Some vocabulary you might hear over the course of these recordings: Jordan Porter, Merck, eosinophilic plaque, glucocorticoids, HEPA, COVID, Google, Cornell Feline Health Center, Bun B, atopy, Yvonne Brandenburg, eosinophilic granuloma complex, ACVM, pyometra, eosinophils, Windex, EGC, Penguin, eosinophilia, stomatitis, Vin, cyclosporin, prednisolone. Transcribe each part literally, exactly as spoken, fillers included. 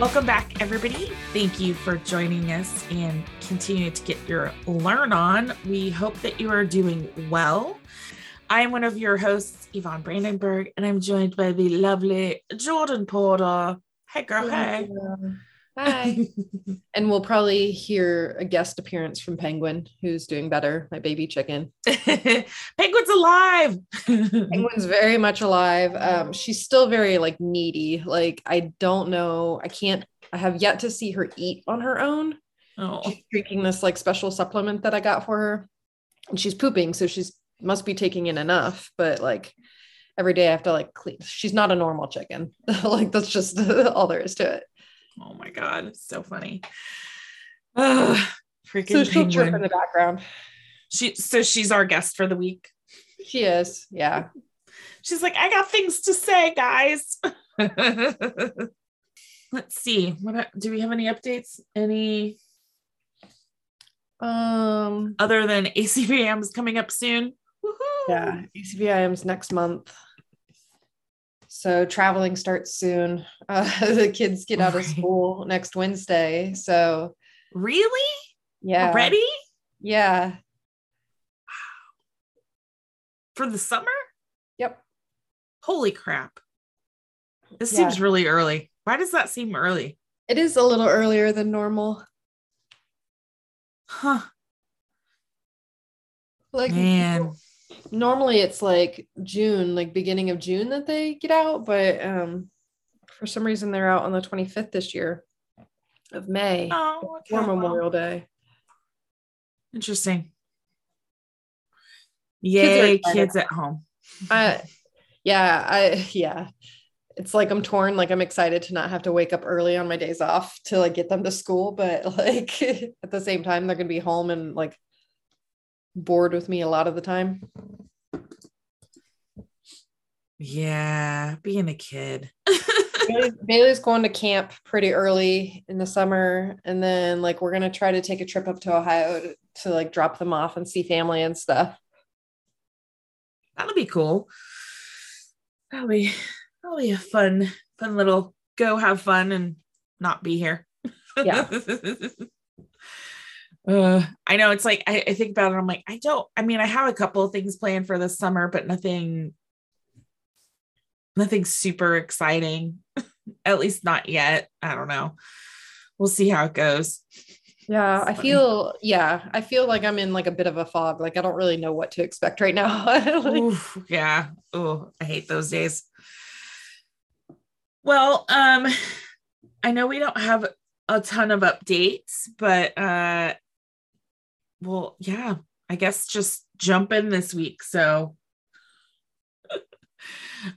Welcome back, everybody. Thank you for joining us and continue to get your learn on. We hope that you are doing well. I am one of your hosts, Yvonne Brandenburg, and I'm joined by the lovely Jordan Porter. Hey, girl. Hey. Hi. And we'll probably hear a guest appearance from Penguin, who's doing better, my baby chicken. Penguin's alive. Penguin's very much alive. Um, she's still very like needy. Like, I don't know. I can't, I have yet to see her eat on her own. Oh. She's drinking this like special supplement that I got for her, and she's pooping. So she's must be taking in enough, but like every day I have to like clean. She's not a normal chicken. Like, that's just all there is to it. Oh my God, it's so funny. Oh, freaking so she'll chirp in the background. She so she's our guest for the week. She is, yeah. She's like, I got things to say, guys. Let's see. What do we have any updates? Any um other than A C V M is coming up soon? Woohoo! Yeah, A C V M is next month. So traveling starts soon. Uh, the kids get out of school next Wednesday. So really? Yeah. Already? Yeah. Wow. For the summer? Yep. Holy crap. This yeah. seems really early. Why does that seem early? It is a little earlier than normal. Huh. Like, man. Normally it's like June, like beginning of June that they get out, but um, for some reason they're out on the twenty-fifth this year of May, oh, okay. for Memorial Day. Interesting. Yay, kids, kids at home. Uh, yeah, I yeah. It's like I'm torn. Like, I'm excited to not have to wake up early on my days off to like get them to school, but like at the same time they're gonna be home and like bored with me a lot of the time. Yeah, being a kid. Bailey, Bailey's going to camp pretty early in the summer, and then like we're gonna try to take a trip up to Ohio to, to like drop them off and see family and stuff. That'll be cool. That'll be that'll be a fun, fun little go have fun and not be here. Yeah. Uh, I know it's like, I, I think about it. I'm like, I don't, I mean, I have a couple of things planned for this summer, but nothing, nothing super exciting, at least not yet. I don't know. We'll see how it goes. Yeah. It's I funny. feel, yeah, I feel like I'm in like a bit of a fog. Like, I don't really know what to expect right now. Like, oof, yeah. Oh, I hate those days. Well, um, I know we don't have a ton of updates, but, uh, well, yeah, I guess just jump in this week. So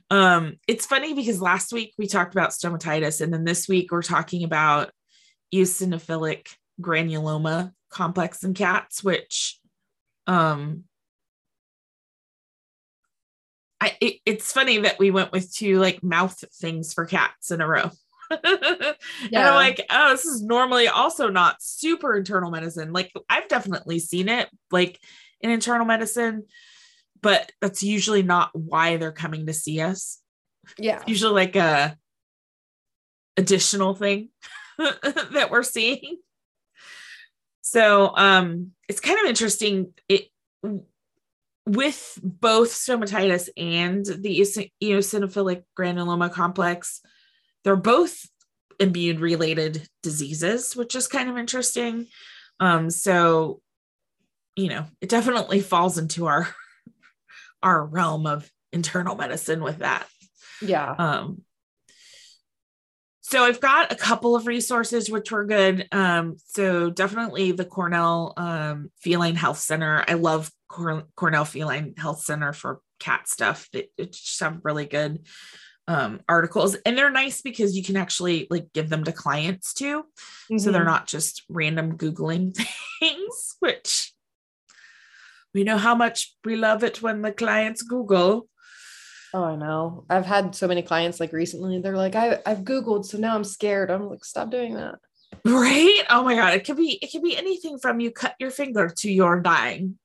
um, it's funny because last week we talked about stomatitis, and then this week we're talking about eosinophilic granuloma complex in cats, which um, I it, it's funny that we went with two like mouth things for cats in a row. Yeah. And I'm like, oh, this is normally also not super internal medicine. Like, I've definitely seen it like in internal medicine, but that's usually not why they're coming to see us. Yeah. It's usually like a additional thing that we're seeing. So, um, it's kind of interesting. It with both stomatitis and the eosinophilic granuloma complex, they're both immune related diseases, which is kind of interesting. Um, so, you know, it definitely falls into our, our realm of internal medicine with that. Yeah. Um, so I've got a couple of resources, which were good. Um, so definitely the Cornell, um, Feline Health Center. I love Cor- Cornell Feline Health Center for cat stuff. It, it's some really good um, articles, and they're nice because you can actually like give them to clients too. Mm-hmm. So they're not just random Googling things, which we know how much we love it when the clients Google. Oh, I know. I've had so many clients like recently, they're like, I, I've Googled, so now I'm scared. I'm like, stop doing that. Right? Oh my God. It could be, it could be anything from you cut your finger to you're dying.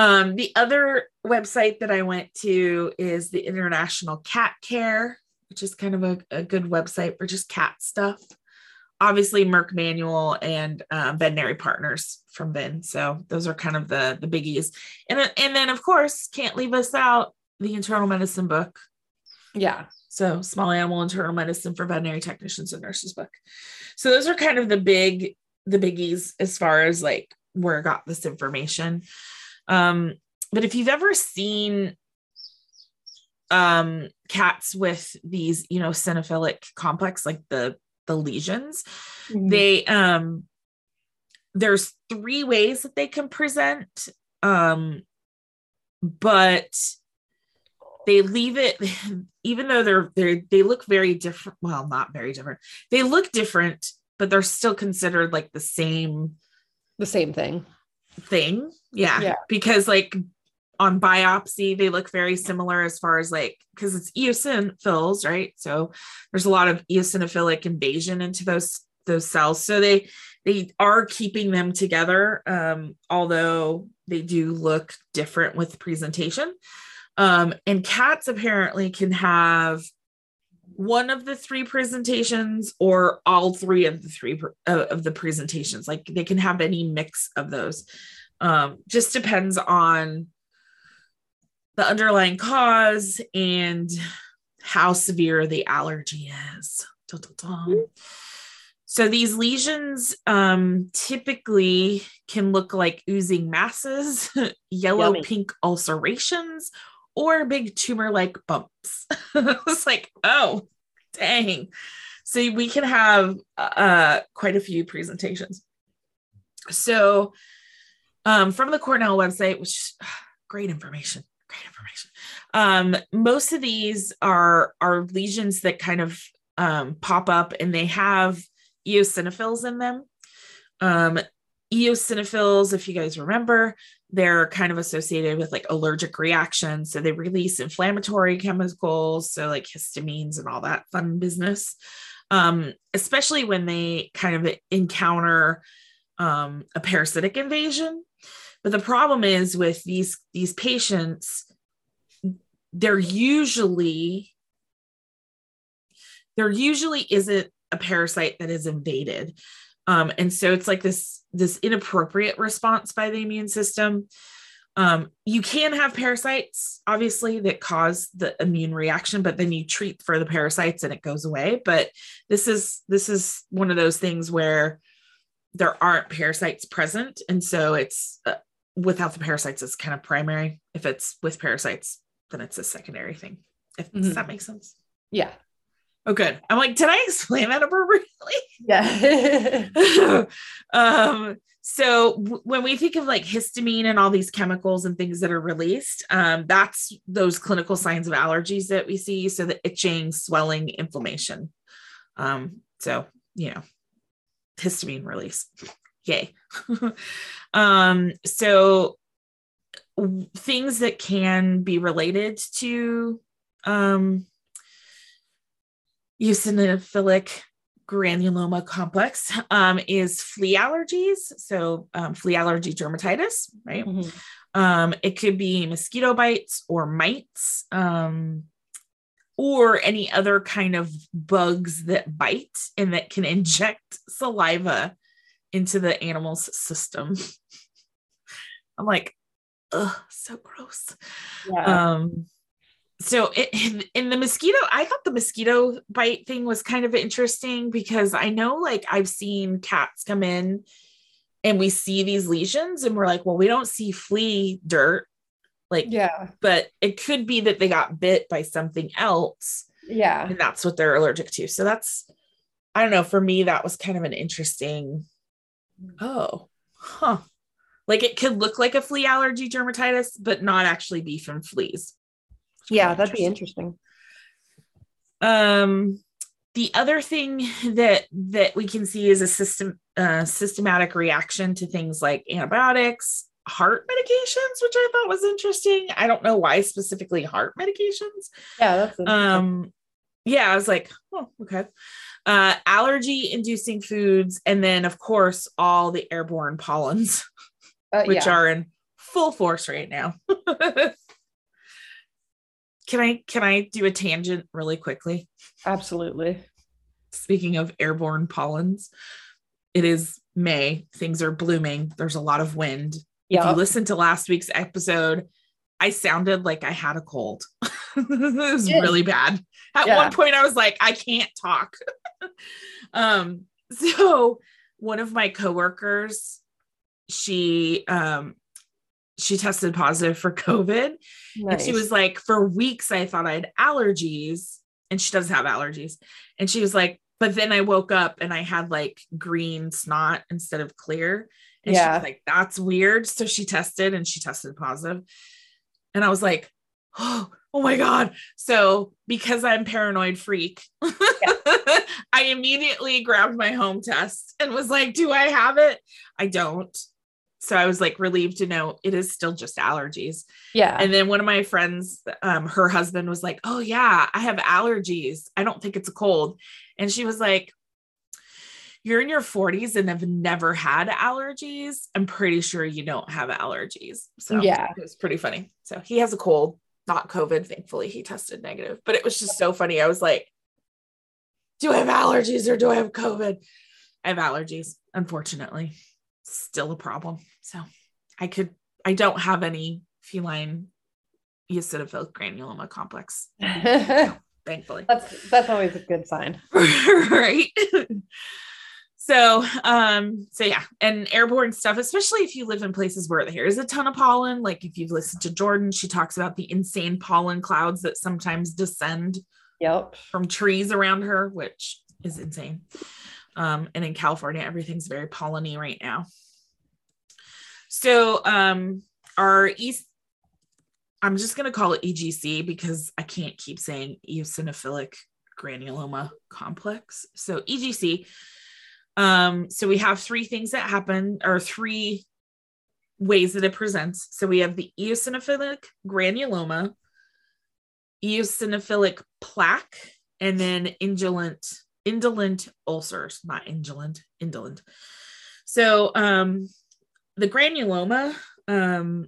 Um, the other website that I went to is the International Cat Care, which is kind of a, a good website for just cat stuff. Obviously Merck Manual and uh, Veterinary Partners from Vin. So those are kind of the, the biggies. And then, and then of course, can't leave us out, the internal medicine book. Yeah. So small animal internal medicine for veterinary technicians and nurses book. So those are kind of the big, the biggies as far as like where I got this information. Um, but if you've ever seen, um, cats with these, you know, eosinophilic complex, like the, the lesions, mm-hmm. they, um, there's three ways that they can present. Um, but they leave it, even though they're, they're, they look very different. Well, not very different. They look different, but they're still considered like the same, the same thing. thing yeah. yeah because like on biopsy they look very similar as far as like, because it's eosinophils, right? So there's a lot of eosinophilic invasion into those those cells, so they they are keeping them together, um although they do look different with presentation. Um and cats apparently can have one of the three presentations or all three of the three pre- of the presentations. Like they can have any mix of those. Um, just depends on the underlying cause and how severe the allergy is. Dun, dun, dun. So these lesions um, typically can look like oozing masses, yellow Yummy. pink ulcerations, or big tumor-like bumps. It's like, oh, dang. So we can have uh, quite a few presentations. So um, from the Cornell website, which uh, great information, great information. Um, most of these are, are lesions that kind of um, pop up and they have eosinophils in them. Um, eosinophils, if you guys remember, they're kind of associated with like allergic reactions. So they release inflammatory chemicals. So like histamines and all that fun business, um, especially when they kind of encounter um, a parasitic invasion. But the problem is with these, these patients, they're usually, there usually isn't a parasite that is invaded. Um, and so it's like this, this inappropriate response by the immune system. Um, you can have parasites, obviously, that cause the immune reaction, but then you treat for the parasites and it goes away. But this is, this is one of those things where there aren't parasites present. And so it's uh, without the parasites, it's kind of primary. If it's with parasites, then it's a secondary thing. If mm-hmm. Does that make sense? Yeah. Oh, good. I'm like, did I explain that appropriately? Yeah. um, so w- when we think of like histamine and all these chemicals and things that are released, um, that's those clinical signs of allergies that we see. So the itching, swelling, inflammation. Um, so, you know, histamine release. Yay. um, so w- things that can be related to, um, eosinophilic granuloma complex um, is flea allergies. So um, flea allergy dermatitis, right? Mm-hmm. Um, it could be mosquito bites or mites um, or any other kind of bugs that bite and that can inject saliva into the animal's system. I'm like, ugh, so gross. Yeah. Um, So in, in the mosquito, I thought the mosquito bite thing was kind of interesting because I know like I've seen cats come in and we see these lesions and we're like, well, we don't see flea dirt. Like, yeah, but it could be that they got bit by something else. Yeah. And that's what they're allergic to. So that's, I don't know, for me, that was kind of an interesting, oh, huh. Like it could look like a flea allergy dermatitis, but not actually be from fleas. Yeah, that'd be interesting. Um, the other thing that that we can see is a system uh, systematic reaction to things like antibiotics, heart medications, which I thought was interesting. I don't know why specifically heart medications. Yeah, that's interesting. Um, yeah, I was like, oh, okay. Uh, allergy inducing foods. And then of course, all the airborne pollens, uh, which yeah. are in full force right now. Can I, can I do a tangent really quickly? Absolutely. Speaking of airborne pollens, it is May. Things are blooming. There's a lot of wind. Yep. If you listened to last week's episode, I sounded like I had a cold. It was yeah. really bad. At yeah. one point I was like, I can't talk. um, so one of my coworkers, she, um, she tested positive for COVID. Nice. And she was like, for weeks, I thought I had allergies, and she doesn't have allergies. And she was like, but then I woke up and I had like green snot instead of clear. And yeah. she was like, that's weird. So she tested and she tested positive. And I was like, oh, oh my God. So because I'm paranoid freak, yeah. I immediately grabbed my home test and was like, do I have it? I don't. So I was like relieved to know it is still just allergies. Yeah. And then one of my friends, um, her husband was like, oh yeah, I have allergies. I don't think it's a cold. And she was like, you're in your forties and have never had allergies. I'm pretty sure you don't have allergies. So yeah, it was pretty funny. So he has a cold, not COVID. Thankfully he tested negative, but it was just so funny. I was like, do I have allergies or do I have COVID? I have allergies. Unfortunately, still a problem. So I could, I don't have any feline eosinophilic granuloma complex. So, thankfully. That's, that's always a good sign. Right. So, um, so yeah, and airborne stuff, especially if you live in places where there is a ton of pollen. Like if you've listened to Jordan, she talks about the insane pollen clouds that sometimes descend yep. from trees around her, which is insane. Um, and in California, everything's very polleny right now. So, um, our East, I'm just going to call it E G C because I can't keep saying eosinophilic granuloma complex. So E G C. Um, so we have three things that happen, or three ways that it presents. So we have the eosinophilic granuloma, eosinophilic plaque, and then indolent, indolent ulcers, not indolent, indolent. So, um, the granuloma, um,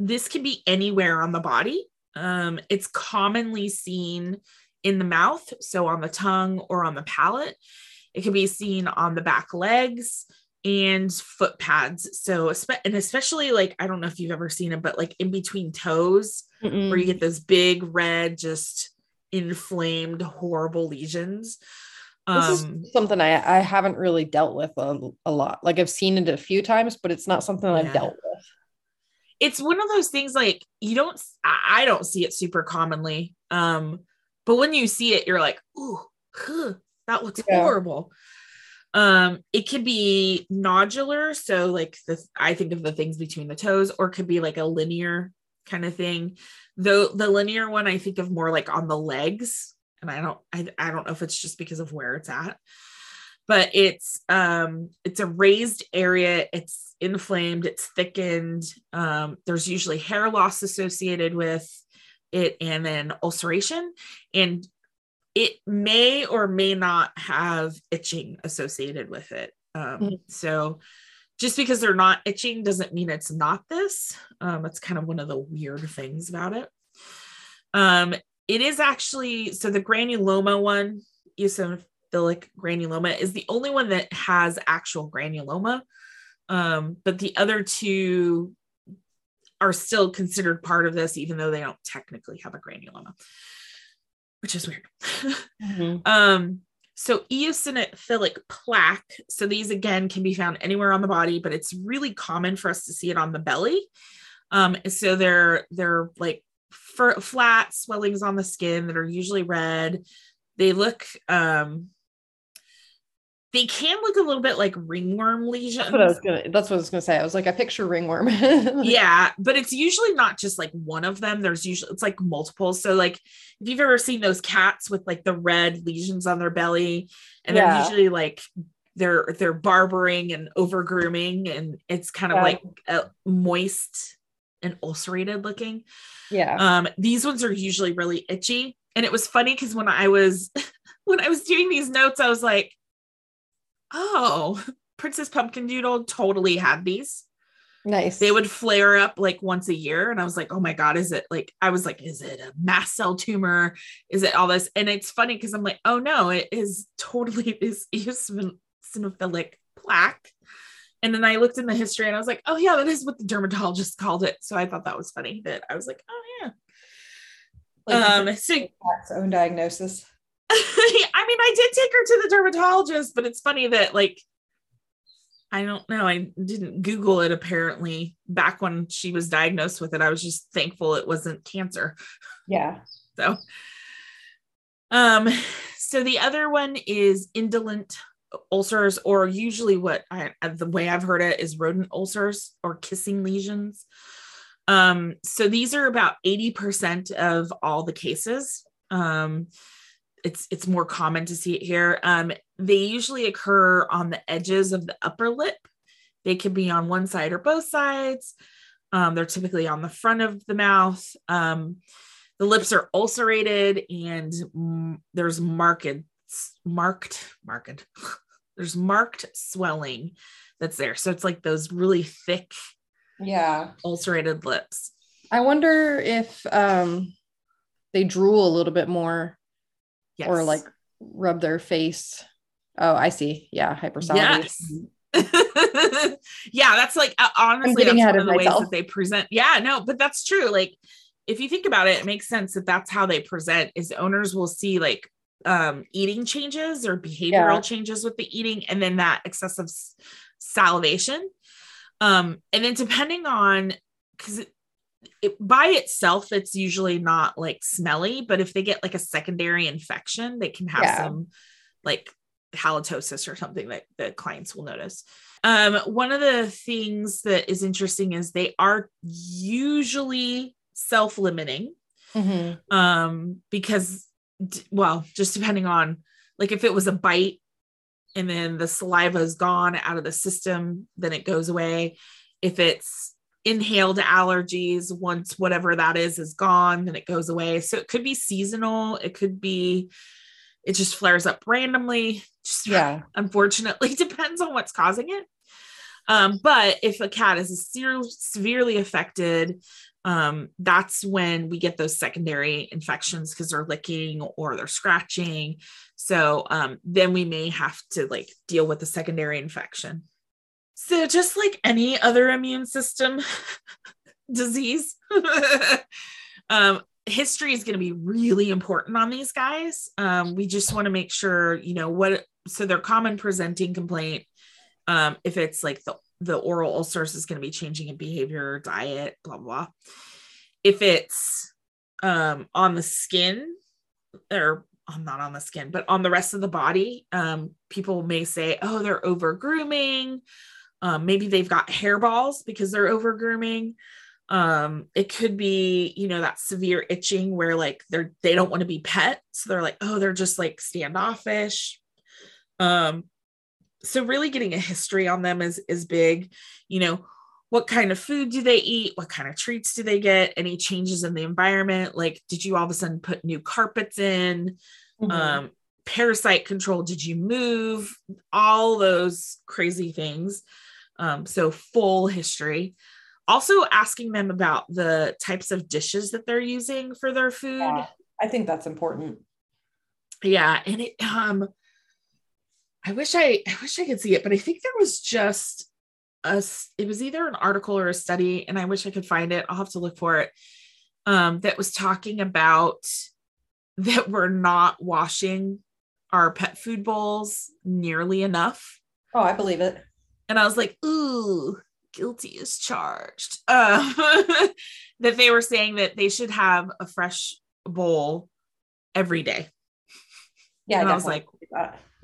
this can be anywhere on the body. Um, it's commonly seen in the mouth. So on the tongue or on the palate. It can be seen on the back legs and foot pads. So, and especially like, I don't know if you've ever seen it, but like in between toes Mm-mm. where you get those big red, just inflamed, horrible lesions. This um, is something I, I haven't really dealt with a, a lot. Like I've seen it a few times, but it's not something yeah. I've dealt with. It's one of those things like you don't, I don't see it super commonly. Um, but when you see it, you're like, ooh, huh. That looks yeah. horrible. Um, it could be nodular. So like the, I think of the things between the toes, or it could be like a linear kind of thing. Though the linear one, I think of more like on the legs, and I don't, I, I don't know if it's just because of where it's at, but it's, um, it's a raised area. It's inflamed. It's thickened. Um, there's usually hair loss associated with it, and then ulceration, and it may or may not have itching associated with it. Um, mm-hmm. So just because they're not itching doesn't mean it's not this. Um, it's kind of one of the weird things about it. Um, it is actually, so the granuloma one, eosinophilic granuloma, is the only one that has actual granuloma. Um, but the other two are still considered part of this, even though they don't technically have a granuloma, which is weird. Mm-hmm. um, so eosinophilic plaque. So these again can be found anywhere on the body, but it's really common for us to see it on the belly. Um, so they're, they're like f- flat swellings on the skin that are usually red. They look, um, They can look a little bit like ringworm lesions. That's what I was gonna, that's what I was gonna say. I was like, I picture ringworm. Yeah, but it's usually not just like one of them. There's usually, it's like multiple. So like if you've ever seen those cats with like the red lesions on their belly, and yeah. they're usually like they're they're barbering and over grooming, and it's kind of yeah. like uh, moist and ulcerated looking. Yeah. Um, these ones are usually really itchy. And it was funny because when I was when I was doing these notes, I was like, oh, Princess Pumpkin Doodle totally had these. Nice. They would flare up like once a year. And I was like, oh my God, is it like, I was like, is it a mast cell tumor? Is it all this? And it's funny because I'm like, oh no, it is totally this eosinophilic plaque. And then I looked in the history and I was like, oh yeah, that is what the dermatologist called it. So I thought that was funny that I was like, oh yeah. Like um, so cat's own diagnosis. I mean, I did take her to the dermatologist, but it's funny that like, I don't know. I didn't Google it apparently back when she was diagnosed with it. I was just thankful it wasn't cancer. Yeah. So, um, so the other one is indolent ulcers, or usually what I, the way I've heard it is rodent ulcers or kissing lesions. Um, so these are about eighty percent of all the cases. Um, it's, it's more common to see it here. Um, they usually occur on the edges of the upper lip. They could be on one side or both sides. Um, they're typically on the front of the mouth. Um, the lips are ulcerated and mm, there's marked, marked, marked, there's marked swelling that's there. So it's like those really thick, yeah, ulcerated lips. I wonder if, um, they drool a little bit more. Yes. Or like rub their face. Oh, I see. Yeah. Hypersalivation. Yes. Yeah. That's like, uh, honestly, that's one of, of the myself. ways that they present. Yeah, no, but that's true. Like if you think about it, it makes sense that that's how they present, is owners will see like, um, eating changes or behavioral yeah. changes with the eating. And then that excessive s- salivation. Um, and then depending on, cause it, It, by itself, it's usually not like smelly, but if they get like a secondary infection, they can have yeah. some like halitosis or something that the clients will notice. Um, one of the things that is interesting is they are usually self-limiting, mm-hmm. um, because, d- well, just depending on like if it was a bite and then the saliva is gone out of the system, then it goes away. If it's inhaled allergies, once whatever that is is gone, then it goes away. So it could be seasonal, it could be it just flares up randomly, just yeah unfortunately depends on what's causing it. Um but if a cat is ser- severely affected, um that's when we get those secondary infections, because they're licking or they're scratching. So um then we may have to like deal with the secondary infection. So just like any other immune system disease, um, history is going to be really important on these guys. Um, we just want to make sure, you know, what, so their common presenting complaint, um, if it's like the, the oral ulcers, is going to be changing in behavior, diet, blah, blah. If it's um, on the skin, or not on the skin, but on the rest of the body, um, people may say, oh, they're over grooming. Um, maybe they've got hairballs because they're over grooming. Um, it could be, you know, that severe itching where like they're, they don't want to be pet. So they're like, oh, they're just like standoffish. Um, so really getting a history on them is, is big. You know, what kind of food do they eat? What kind of treats do they get? Any changes in the environment? Like, did you all of a sudden put new carpets in? Mm-hmm. Um, parasite control. Did you move? All those crazy things. Um, so full history. Also asking them about the types of dishes that they're using for their food. Yeah, I think that's important. Yeah. And it, um, I wish I, I wish I could see it, but I think there was just a, it was either an article or a study, and I wish I could find it. I'll have to look for it. Um, that was talking about that we're not washing our pet food bowls nearly enough. Oh, I believe it. And I was like, ooh, guilty as charged. Uh, that they were saying that they should have a fresh bowl every day. Yeah. And I was like,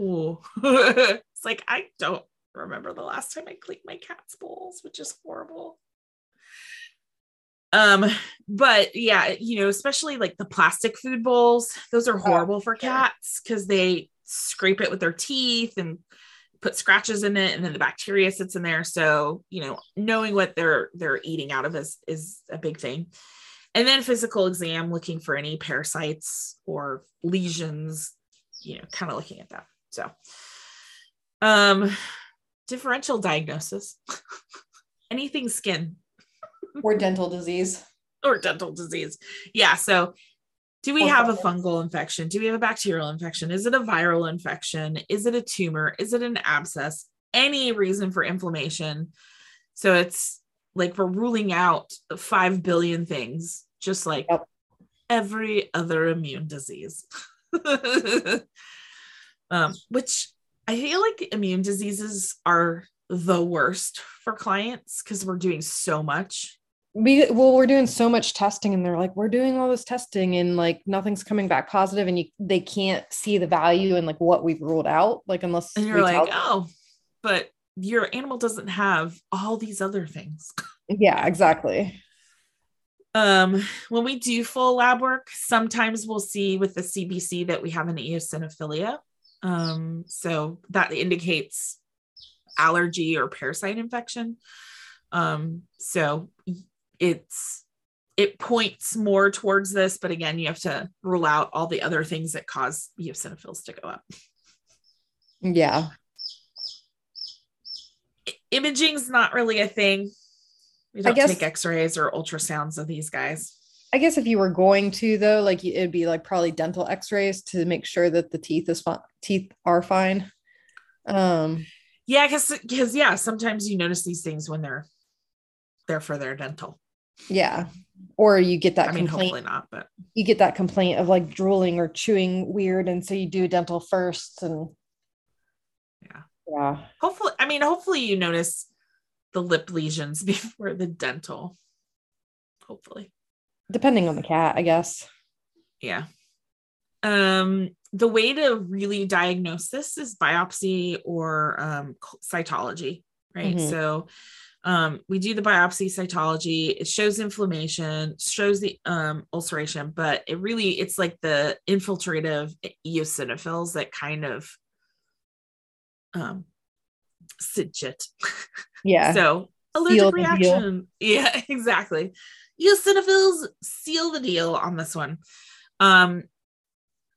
ooh. It's Like, I don't remember the last time I cleaned my cat's bowls, which is horrible. Um, but yeah, you know, especially like the plastic food bowls, those are horrible oh, for cats because they scrape it with their teeth and put scratches in it. And then the bacteria sits in there. So, you know, knowing what they're, they're eating out of is, is a big thing. And then physical exam, looking for any parasites or lesions, you know, kind of looking at that. So, um, differential diagnosis, anything skin. Or dental disease. Or dental disease. Yeah. So do we or have fungus. a fungal infection? Do we have a bacterial infection? Is it a viral infection? Is it a tumor? Is it an abscess? Any reason for inflammation? So it's like we're ruling out five billion things, just like yep. every other immune disease. um, which I feel like immune diseases are the worst for clients because we're doing so much. We well, we're doing so much testing, and they're like, we're doing all this testing, and like nothing's coming back positive, and you they can't see the value in like what we've ruled out, like unless and you're like, oh, but your animal doesn't have all these other things. Yeah, exactly. Um, when we do full lab work, sometimes we'll see with the C B C that we have an eosinophilia. Um, so that indicates allergy or parasite infection. Um, so it's, it points more towards this, but again, you have to rule out all the other things that cause eosinophils to go up. Yeah. I- imaging's not really a thing. We don't I guess, take x-rays or ultrasounds of these guys. I guess if you were going to though, like it'd be like probably dental x-rays to make sure that the teeth is fine. Teeth are fine. Um, Yeah, because because yeah, sometimes you notice these things when they're they're for their dental. Yeah, or you get that. I mean, complaint, hopefully not, but you get that complaint of like drooling or chewing weird, and so you do dental first, and yeah, yeah. Hopefully, I mean, hopefully you notice the lip lesions before the dental. Hopefully, depending on the cat, I guess. Yeah. Um. The way to really diagnose this is biopsy or um, cytology, right? Mm-hmm. So um, we do the biopsy cytology. It shows inflammation, shows the um, ulceration, but it really, it's like the infiltrative eosinophils that kind of um, sit. Yeah. So allergic seal reaction. Yeah, exactly. Eosinophils seal the deal on this one. Um,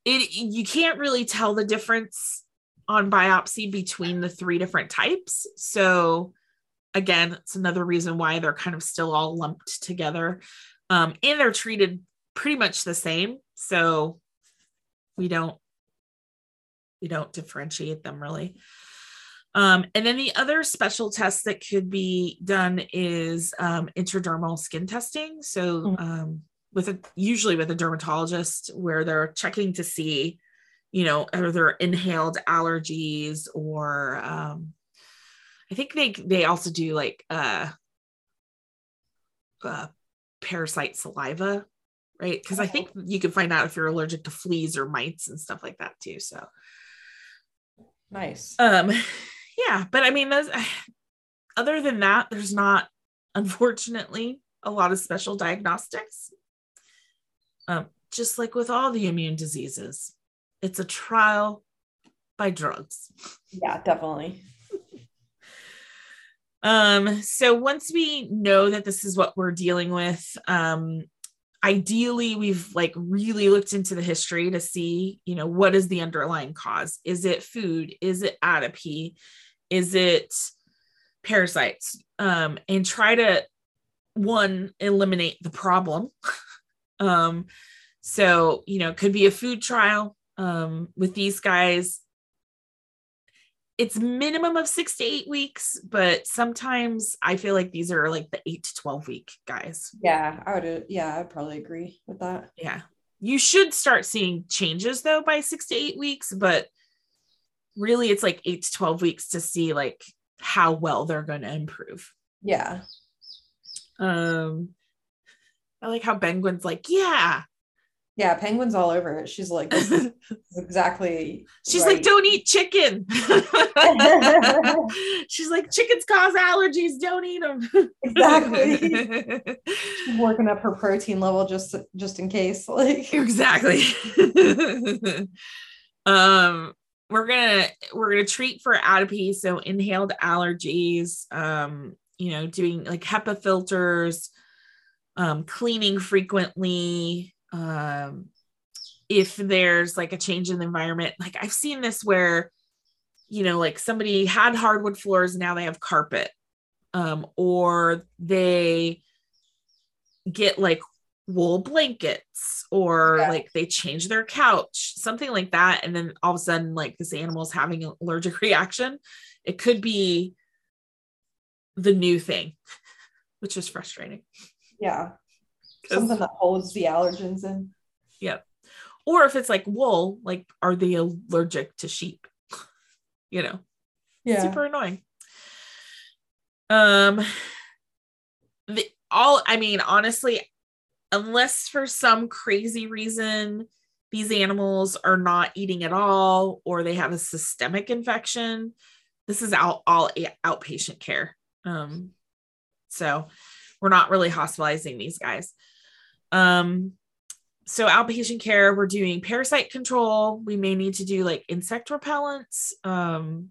It, you can't really tell the difference on biopsy between the three different types. So again, it's another reason why they're kind of still all lumped together, um, and they're treated pretty much the same. So we don't, we don't differentiate them really. Um, and then the other special test that could be done is um, intradermal skin testing. So um, with a, usually with a dermatologist, where they're checking to see, you know, are there inhaled allergies or, um, I think they, they also do like, uh, uh, parasite saliva, right? Cause I think you can find out if you're allergic to fleas or mites and stuff like that too. So nice. Um, yeah, but I mean, those, other than that, there's not, unfortunately, a lot of special diagnostics. Um, just like with all the immune diseases, it's a trial by drugs. Yeah, definitely. um, so once we know that this is what we're dealing with, um, ideally we've like really looked into the history to see, you know, what is the underlying cause? Is it food? Is it atopy? Is it parasites? Um, and try to, one, eliminate the problem. Um, so, you know, it could be a food trial, um, with these guys. It's minimum of six to eight weeks, but sometimes I feel like these are like the eight to twelve week guys. Yeah. I would, yeah, I'd probably agree with that. Yeah. You should start seeing changes though by six to eight weeks, but really it's like eight to twelve weeks to see like how well they're going to improve. Yeah. Um, I like how Penguin's like, yeah, Yeah, Penguin's all over it. She's like, this is exactly. She's right. Like, don't eat chicken. She's like, chickens cause allergies. Don't eat them. Exactly. She's working up her protein level just, just in case. Like exactly. um, we're gonna we're gonna treat for atopy, so inhaled allergies. Um, you know, doing like HEPA filters, um, cleaning frequently. Um, if there's like a change in the environment, like I've seen this where, you know, like somebody had hardwood floors, now they have carpet, um, or they get like wool blankets or yeah. like they change their couch, something like that. And then all of a sudden, like this animal's having an allergic reaction. It could be the new thing, which is frustrating. Yeah. Something that holds the allergens in. Yep. Or if it's like wool, like are they allergic to sheep? You know, yeah. Super annoying. Um, the, all, I mean, honestly, unless for some crazy reason, these animals are not eating at all, or they have a systemic infection, this is all, all outpatient care. Um, so we're not really hospitalizing these guys. Um, so outpatient care, we're doing parasite control. We may need to do like insect repellents. Um,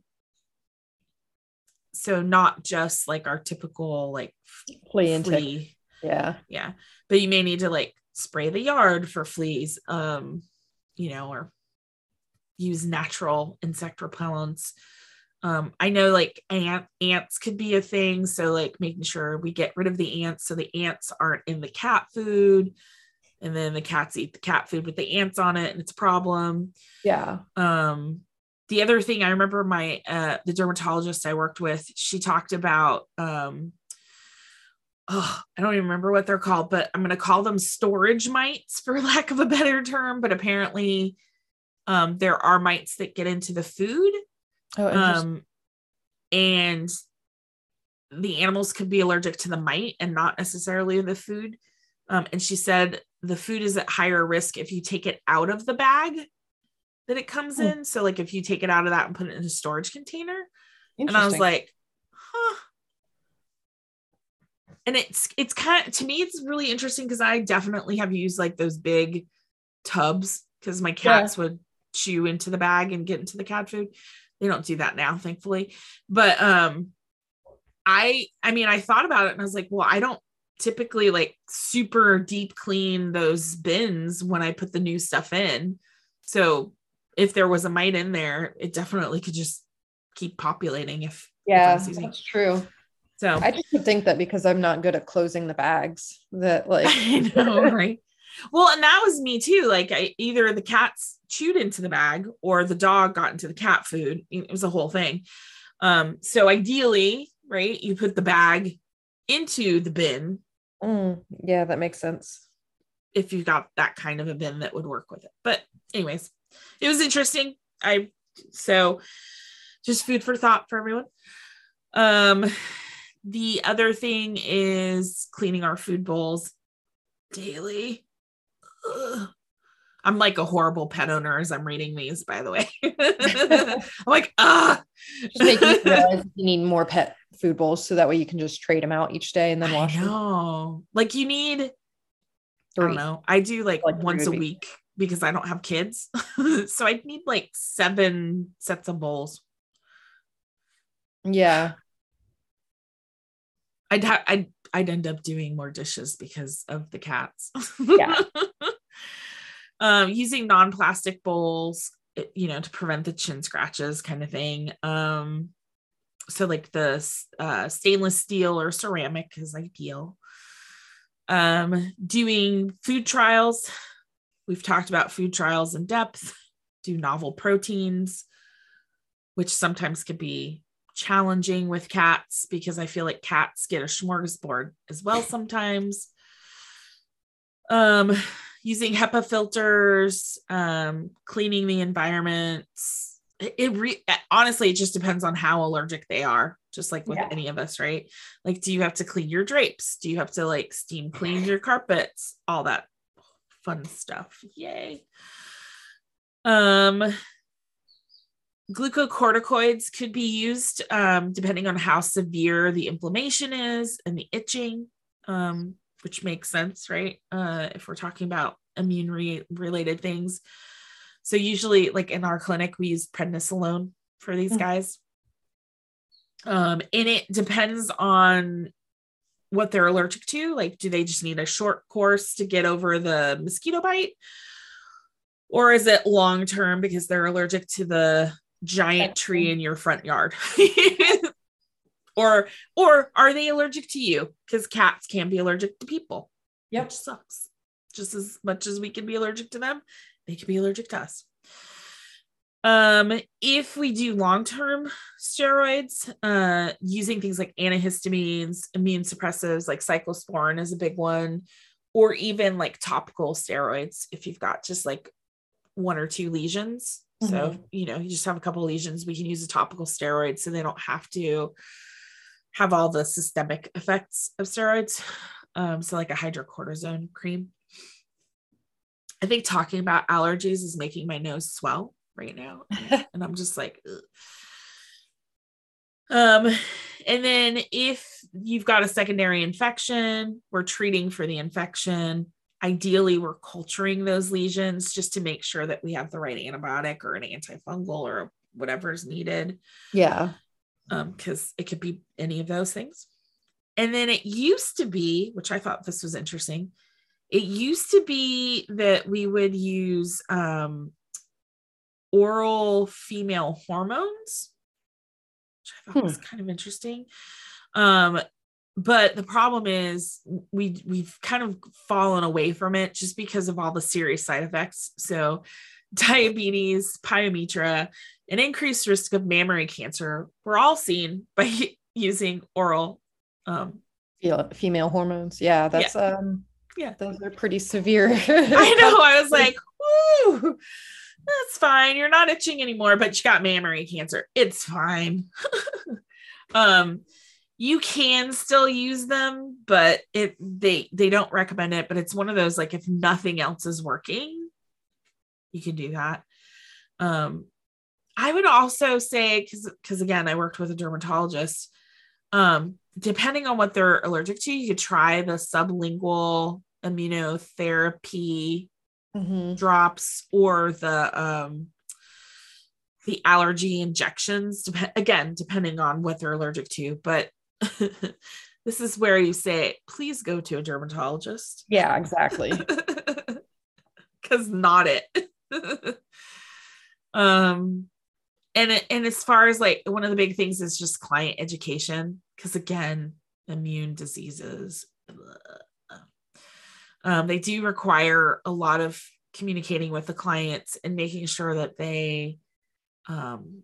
so not just like our typical, like flea. flea. Yeah. Yeah. But you may need to like spray the yard for fleas, um, you know, or use natural insect repellents. Um, I know like ant, ants could be a thing. So like making sure we get rid of the ants so the ants aren't in the cat food, and then the cats eat the cat food with the ants on it, and it's a problem. Yeah. Um, the other thing I remember my, uh, the dermatologist I worked with, she talked about, um, oh, I don't even remember what they're called, but I'm going to call them storage mites for lack of a better term. But apparently, um, there are mites that get into the food. Oh, um, and the animals could be allergic to the mite and not necessarily the food. Um, and she said the food is at higher risk if you take it out of the bag that it comes in. So like if you take it out of that and put it in a storage container. And I was like, huh. And it's, it's kind of, to me, it's really interesting because I definitely have used like those big tubs because my cats yeah. would chew into the bag and get into the cat food. They don't do that now, thankfully. But, um, I, I mean, I thought about it and I was like, well, I don't typically like super deep clean those bins when I put the new stuff in. So if there was a mite in there, it definitely could just keep populating if. Yeah, if that's true. So I just would think that because I'm not good at closing the bags that like. I know, right. Well, and that was me too. Like I, either the cats chewed into the bag or the dog got into the cat food. It was a whole thing. Um, so ideally, right, you put the bag into the bin. Mm, yeah, that makes sense. If you've got that kind of a bin that would work with it. But anyways, it was interesting. I, so just food for thought for everyone. Um, the other thing is cleaning our food bowls daily. I'm like a horrible pet owner as I'm reading these, by the way. I'm like, ah, just make you realize you need more pet food bowls so that way you can just trade them out each day and then wash them. Like you need, three. I don't know. I do like, like once a week because I don't have kids. So I need like seven sets of bowls. Yeah. I'd have, I'd, I'd end up doing more dishes because of the cats. Yeah. Um, using non-plastic bowls, you know, to prevent the chin scratches kind of thing. Um, so like the uh, stainless steel or ceramic is ideal. Um, doing food trials. We've talked about food trials in depth. Do novel proteins, which sometimes could be challenging with cats because I feel like cats get a smorgasbord as well sometimes. Um, using HEPA filters, um, cleaning the environments. It, it re- honestly, it just depends on how allergic they are, just like with yeah. any of us, right? Like, do you have to clean your drapes? Do you have to like steam clean your carpets? All that fun stuff. Yay. Um, glucocorticoids could be used um, depending on how severe the inflammation is and the itching, um, which makes sense, right? Uh, if we're talking about immune re- related things. So usually, like in our clinic, we use prednisolone for these mm-hmm. guys. Um, and it depends on what they're allergic to. Like, do they just need a short course to get over the mosquito bite? Or is it long-term because they're allergic to the giant tree in your front yard? or, or are they allergic to you? Because cats can be allergic to people. Yep. Which sucks. Just as much as we can be allergic to them, they can be allergic to us. Um, if we do long-term steroids, uh, using things like antihistamines, immune suppressives, like cyclosporin is a big one, or even like topical steroids. If you've got just like one or two lesions, mm-hmm. so, you know, you just have a couple of lesions, we can use a topical steroid. So they don't have to have all the systemic effects of steroids. Um, so like a hydrocortisone cream. I think talking about allergies is making my nose swell right now. And I'm just like, ugh. Um, and then if you've got a secondary infection, we're treating for the infection. Ideally, we're culturing those lesions just to make sure that we have the right antibiotic or an antifungal or whatever is needed. Yeah. Um, because it could be any of those things. And then it used to be, which I thought this was interesting, it used to be that we would use, um, oral female hormones, which I thought hmm. was kind of interesting. Um, but the problem is we, we've kind of fallen away from it just because of all the serious side effects. So diabetes, pyometra, an increased risk of mammary cancer were all seen by using oral, um, female hormones. Yeah. That's, yeah. um, yeah, those are pretty severe. I know. I was like, woo, that's fine. You're not itching anymore, but you got mammary cancer. It's fine. um, you can still use them, but it, they, they don't recommend it, but it's one of those, like, if nothing else is working, you can do that. Um, I would also say, cause, cause again, I worked with a dermatologist, um, depending on what they're allergic to, you could try the sublingual immunotherapy mm-hmm. drops or the, um, the allergy injections, dep- again, depending on what they're allergic to. But this is where you say, please go to a dermatologist. Yeah, exactly. Cause not it. um, and, and as far as like, one of the big things is just client education. Because again, immune diseases, um, they do require a lot of communicating with the clients and making sure that they um,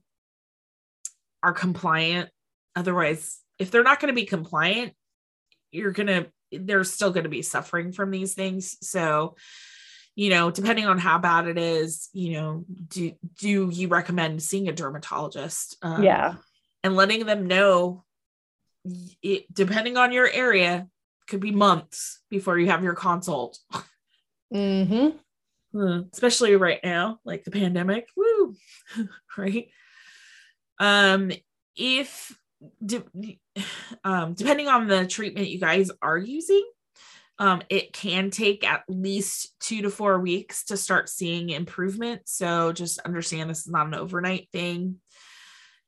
are compliant. Otherwise, if they're not going to be compliant, you're going to, they're still going to be suffering from these things. So, you know, depending on how bad it is, you know, do, do you recommend seeing a dermatologist? Um, yeah. And letting them know, it, depending on your area, could be months before you have your consult. Mm-hmm. Especially right now, like the pandemic. Woo. Right. Um, if, de- um, depending on the treatment you guys are using, um, it can take at least two to four weeks to start seeing improvement. So just understand this is not an overnight thing.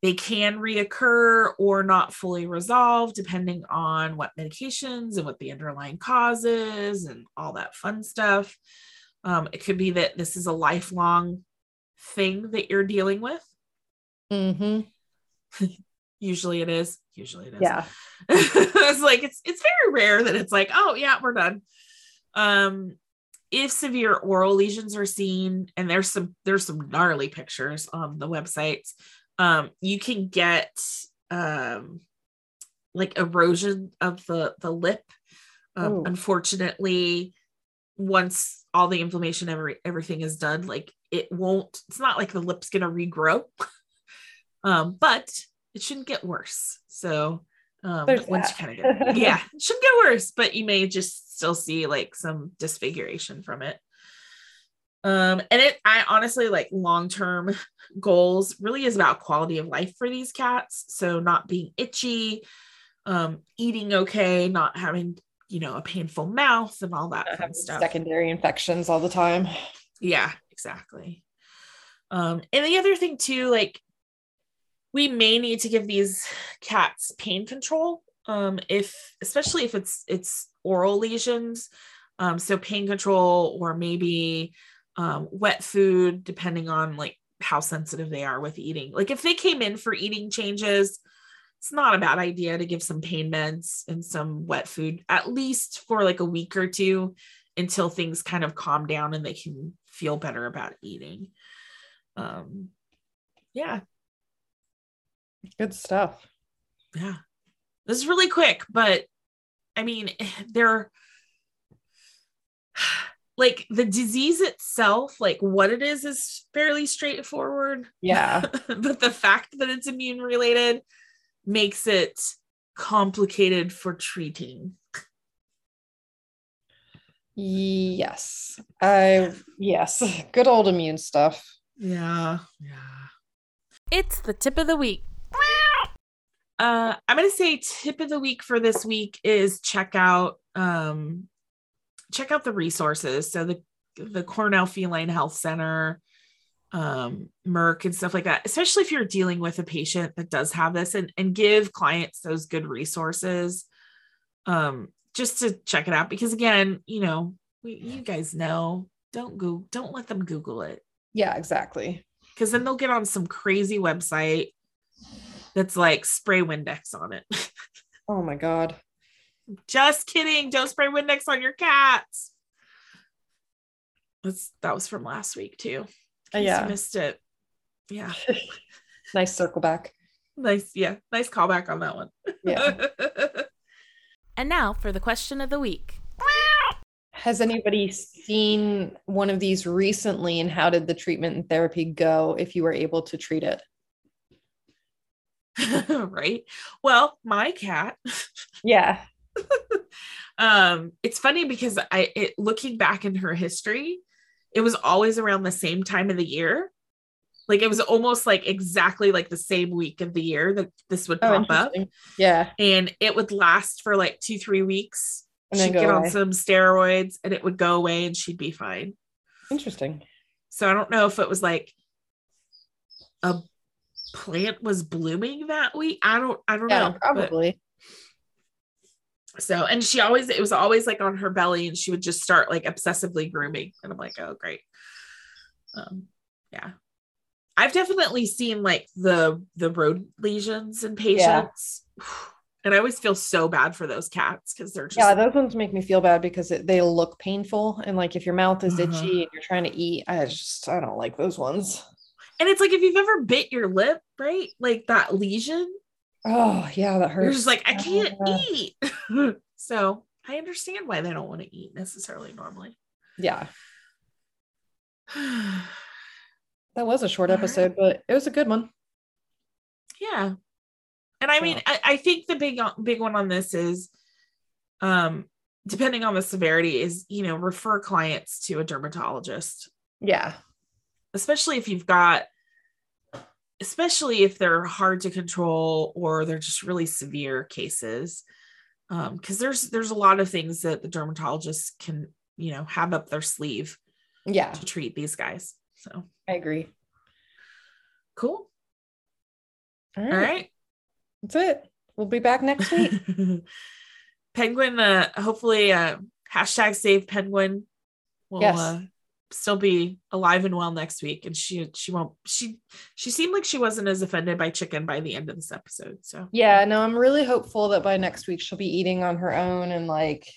They can reoccur or not fully resolve depending on what medications and what the underlying cause is and all that fun stuff. Um, it could be that this is a lifelong thing that you're dealing with. Mm-hmm. Usually it is. Usually it is. Yeah. It's like, it's, it's very rare that it's like, oh yeah, we're done. Um, if severe oral lesions are seen, and there's some, there's some gnarly pictures on the websites. Um, you can get, um, like erosion of the, the lip. Um, unfortunately, once all the inflammation, every, everything is done, like it won't, it's not like the lip's going to regrow, um, but it shouldn't get worse. So, um, once you kind of get, yeah, it shouldn't get worse, but you may just still see like some disfiguration from it. Um, and it, I honestly like long-term goals really is about quality of life for these cats. So not being itchy, um, eating okay, not having, you know, a painful mouth and all that kind of stuff. Secondary infections all the time. Yeah, exactly. Um, and the other thing too, like we may need to give these cats pain control. Um, if, especially if it's, it's oral lesions. Um, so pain control or maybe, um, wet food, depending on like how sensitive they are with eating. Like if they came in for eating changes, it's not a bad idea to give some pain meds and some wet food, at least for like a week or two until things kind of calm down and they can feel better about eating. Um, yeah. Good stuff. Yeah. This is really quick, but I mean, they're like the disease itself, like what it is, is fairly straightforward. Yeah. But the fact that it's immune related makes it complicated for treating. Yes. I, yes. Good old immune stuff. Yeah. Yeah. It's the tip of the week. Uh, I'm going to say tip of the week for this week is check out, um, check out the resources. So the, the Cornell Feline Health Center, um, Merck and stuff like that, especially if you're dealing with a patient that does have this, and, and give clients those good resources, um, just to check it out. Because again, you know, we, you guys know, don't go, don't let them Google it. Yeah, exactly. Cause then they'll get on some crazy website that's like spray Windex on it. Oh my God. Just kidding. Don't spray Windex on your cats. That's, that was from last week too. Uh, yeah. You missed it. Yeah. Nice circle back. Nice. Yeah. Nice callback on that one. Yeah. And now for the question of the week. Has anybody seen one of these recently, and how did the treatment and therapy go if you were able to treat it? Right. Well, my cat. Yeah. um, it's funny because I, it, looking back in her history, it was always around the same time of the year. Like it was almost like exactly like the same week of the year that this would pop oh, up. Yeah. And it would last for like two, three weeks. And she'd then get away on some steroids and it would go away and she'd be fine. Interesting. So I don't know if it was like a plant was blooming that week. I don't, I don't yeah, know. Probably. But, so, and she always, it was always like on her belly and she would just start like obsessively grooming. And I'm like, oh, great. Um, yeah. I've definitely seen like the, the rodent lesions in patients. Yeah. And I always feel so bad for those cats because they're just. Yeah, those ones make me feel bad because it, they look painful. And like if your mouth is itchy uh-huh. and you're trying to eat, I just, I don't like those ones. And it's like if you've ever bit your lip, right? Like that lesion. Oh, yeah, that hurts. You're just like, I can't yeah. eat. So I understand why they don't want to eat necessarily normally. Yeah. That was a short All episode, right. but it was a good one. Yeah. And I mean, I, I think the big, big one on this is, um, depending on the severity is, you know, refer clients to a dermatologist. Yeah. Especially if you've got, especially if they're hard to control or they're just really severe cases. Um, cause there's, there's a lot of things that the dermatologists can, you know, have up their sleeve yeah. to treat these guys. So I agree. Cool. All right. All right. That's it. We'll be back next week. Penguin, uh, hopefully, uh, hashtag save Penguin will yes. uh, still be alive and well next week. And she, she won't, she, she seemed like she wasn't as offended by chicken by the end of this episode. So yeah, no, I'm really hopeful that by next week she'll be eating on her own and like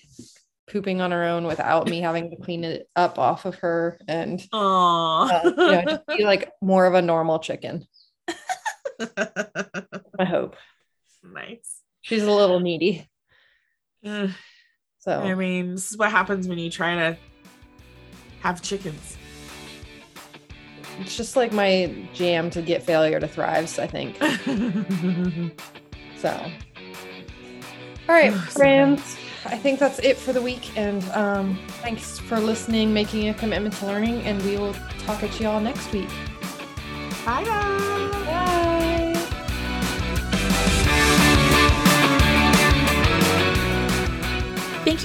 pooping on her own without me having to clean it up off of her and uh, you know, just be like more of a normal chicken. I hope. Nice. She's a little needy. Uh, so I mean, this is what happens when you try to have chickens. It's just like my jam to get failure to thrives, I think. So all right, friends. I think that's it for the week. And um, thanks for listening, making a commitment to learning, and we will talk at you all next week. Bye, guys. Bye. Thank